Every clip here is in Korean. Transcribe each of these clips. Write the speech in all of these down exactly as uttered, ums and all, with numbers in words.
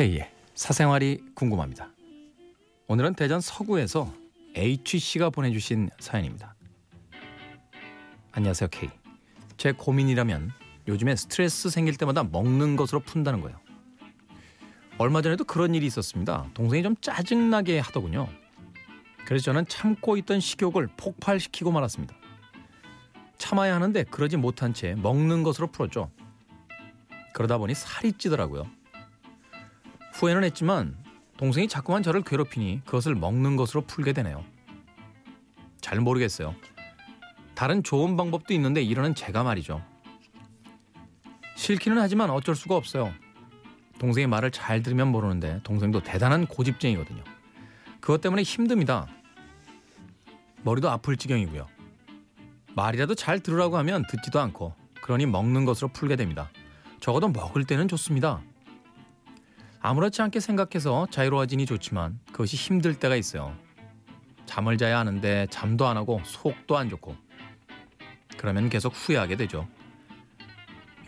K의 사생활이 궁금합니다. 오늘은 대전 서구에서 H씨가 보내주신 사연입니다. 안녕하세요, K. 제 고민이라면 요즘에 스트레스 생길 때마다 먹는 것으로 푼다는 거예요. 얼마 전에도 그런 일이 있었습니다. 동생이 좀 짜증나게 하더군요. 그래서 저는 참고 있던 식욕을 폭발시키고 말았습니다. 참아야 하는데 그러지 못한 채 먹는 것으로 풀었죠. 그러다 보니 살이 찌더라고요. 후회는 했지만 동생이 자꾸만 저를 괴롭히니 그것을 먹는 것으로 풀게 되네요. 잘 모르겠어요. 다른 좋은 방법도 있는데 이러는 제가 말이죠. 싫기는 하지만 어쩔 수가 없어요. 동생의 말을 잘 들으면 모르는데 동생도 대단한 고집쟁이거든요. 그것 때문에 힘듭니다. 머리도 아플 지경이고요. 말이라도 잘 들으라고 하면 듣지도 않고 그러니 먹는 것으로 풀게 됩니다. 적어도 먹을 때는 좋습니다. 아무렇지 않게 생각해서 자유로워지니 좋지만 그것이 힘들 때가 있어요. 잠을 자야 하는데 잠도 안 하고 속도 안 좋고 그러면 계속 후회하게 되죠.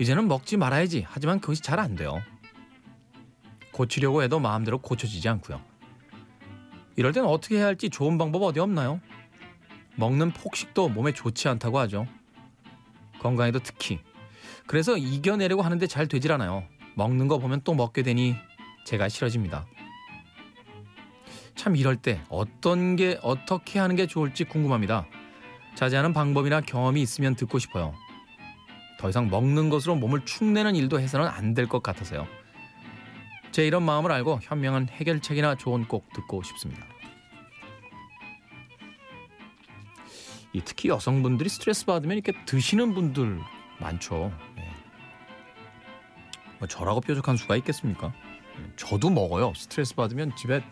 이제는 먹지 말아야지 하지만 그것이 잘 안 돼요. 고치려고 해도 마음대로 고쳐지지 않고요. 이럴 땐 어떻게 해야 할지 좋은 방법 어디 없나요? 먹는 폭식도 몸에 좋지 않다고 하죠. 건강에도 특히. 그래서 이겨내려고 하는데 잘 되질 않아요. 먹는 거 보면 또 먹게 되니 제가 싫어집니다. 참 이럴 때 어떤 게 어떻게 하는 게 좋을지 궁금합니다. 자제하는 방법이나 경험이 있으면 듣고 싶어요. 더 이상 먹는 것으로 몸을 축내는 일도 해서는 안 될 것 같아서요. 제 이런 마음을 알고 현명한 해결책이나 조언 꼭 듣고 싶습니다. 이 특히 여성분들이 스트레스 받으면 이렇게 드시는 분들 많죠. 뭐 저라고 뾰족한 수가 있겠습니까? 저도 먹어요. 스트레스 받으면 집에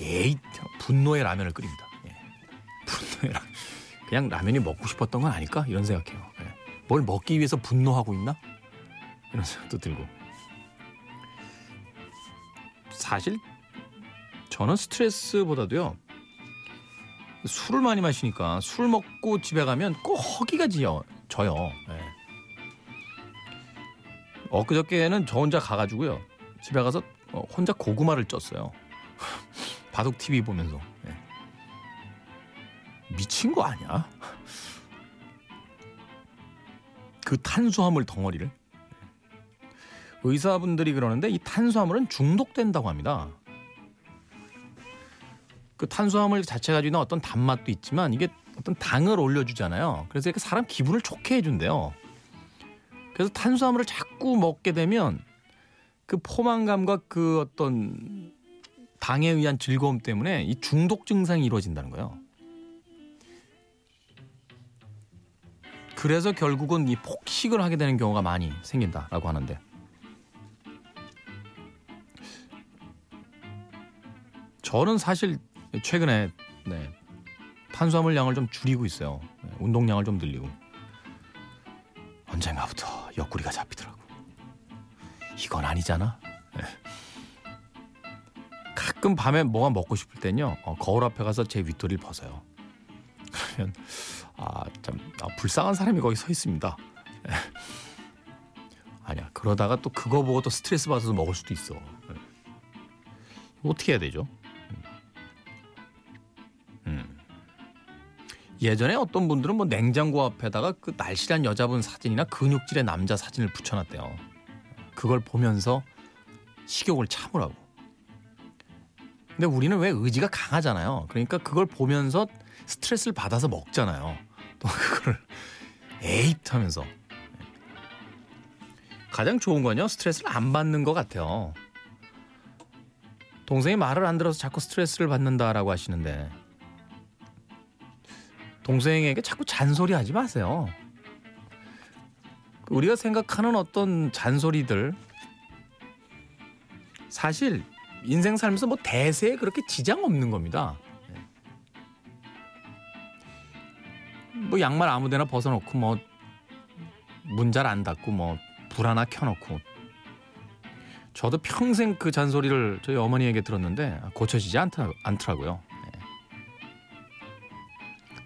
에이 분노의 라면을 끓입니다. 예. 분노의 라면. 그냥 라면이 먹고 싶었던 건 아닐까? 이런 생각해요. 예. 뭘 먹기 위해서 분노하고 있나? 이런 생각도 들고. 사실 저는 스트레스보다도요. 술을 많이 마시니까 술 먹고 집에 가면 꼭 허기가 지요, 져요. 예. 엊그저께는 저 혼자 가가지고요. 집에 가서 혼자 고구마를 쪘어요. 바둑 티비 보면서. 예. 미친 거 아니야? 그 탄수화물 덩어리를. 의사분들이 그러는데 이 탄수화물은 중독된다고 합니다. 그 탄수화물 자체가 가지고 있는 어떤 단맛도 있지만 이게 어떤 당을 올려주잖아요. 그래서 이렇게 사람 기분을 좋게 해준대요. 그래서 탄수화물을 자꾸 먹게 되면 그 포만감과 그 어떤 당에 의한 즐거움 때문에 이 중독 증상이 이루어진다는 거예요. 그래서 결국은 이 폭식을 하게 되는 경우가 많이 생긴다라고 하는데 저는 사실 최근에 네, 탄수화물 양을 좀 줄이고 있어요. 운동량을 좀 늘리고 언젠가부터 옆구리가 잡히더라고. 이건 아니잖아. 네. 가끔 밤에 뭐가 먹고 싶을 땐요 어, 거울 앞에 가서 제 윗도리를 벗어요. 그러면 아, 참 아, 불쌍한 사람이 거기 서 있습니다. 네. 아니야 그러다가 또 그거 보고 또 스트레스 받아서 먹을 수도 있어. 네. 어떻게 해야 되죠? 예전에 어떤 분들은 뭐 냉장고 앞에다가 그 날씬한 여자분 사진이나 근육질의 남자 사진을 붙여놨대요. 그걸 보면서 식욕을 참으라고. 근데 우리는 왜 의지가 강하잖아요. 그러니까 그걸 보면서 스트레스를 받아서 먹잖아요. 또 그걸 에잇 하면서. 가장 좋은 건요. 스트레스를 안 받는 것 같아요. 동생이 말을 안 들어서 자꾸 스트레스를 받는다라고 하시는데 동생에게 자꾸 잔소리하지 마세요. 우리가 생각하는 어떤 잔소리들 사실 인생 살면서 뭐 대세에 그렇게 지장 없는 겁니다. 뭐 양말 아무데나 벗어놓고 뭐 문 잘 안 닫고 뭐 불 하나 켜놓고 저도 평생 그 잔소리를 저희 어머니에게 들었는데 고쳐지지 않더라, 않더라고요.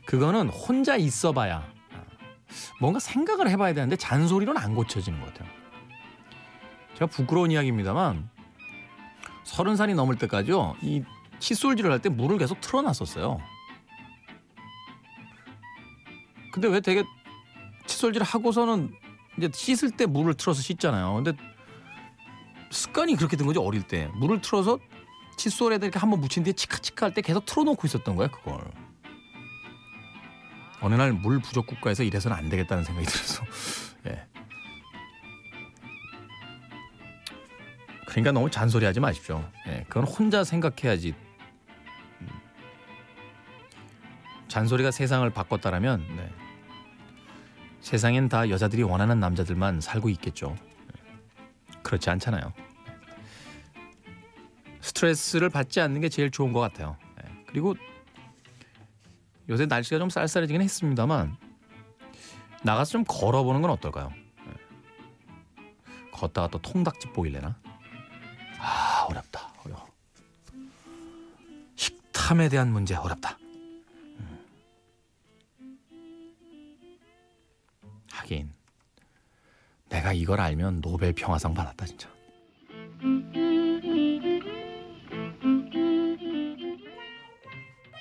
그거는 혼자 있어봐야 뭔가 생각을 해봐야 되는데 잔소리로는 안 고쳐지는 것 같아요. 제가 부끄러운 이야기입니다만 서른 살이 넘을 때까지요, 이 칫솔질을 할 때 물을 계속 틀어놨었어요. 근데 왜 되게 칫솔질을 하고서는 이제 씻을 때 물을 틀어서 씻잖아요. 근데 습관이 그렇게 된 거죠. 어릴 때 물을 틀어서 칫솔에다 이렇게 한번 묻힌 뒤에 치카치카 할 때 계속 틀어놓고 있었던 거야, 그걸. 어느 날 물 부족 국가에서 이래서는 안 되겠다는 생각이 들어서. 예. 그러니까 너무 잔소리하지 마십시오. 예, 그건 혼자 생각해야지. 잔소리가 세상을 바꿨다라면 네. 세상엔 다 여자들이 원하는 남자들만 살고 있겠죠. 그렇지 않잖아요. 스트레스를 받지 않는 게 제일 좋은 것 같아요. 그리고 요새 날씨가 좀 쌀쌀해지긴 했습니다만 나가서 좀 걸어보는 건 어떨까요? 걷다가 또 통닭집 보일래나? 아, 어렵다. 어려워. 식탐에 대한 문제 어렵다. 음. 하긴 내가 이걸 알면 노벨 평화상 받았다 진짜.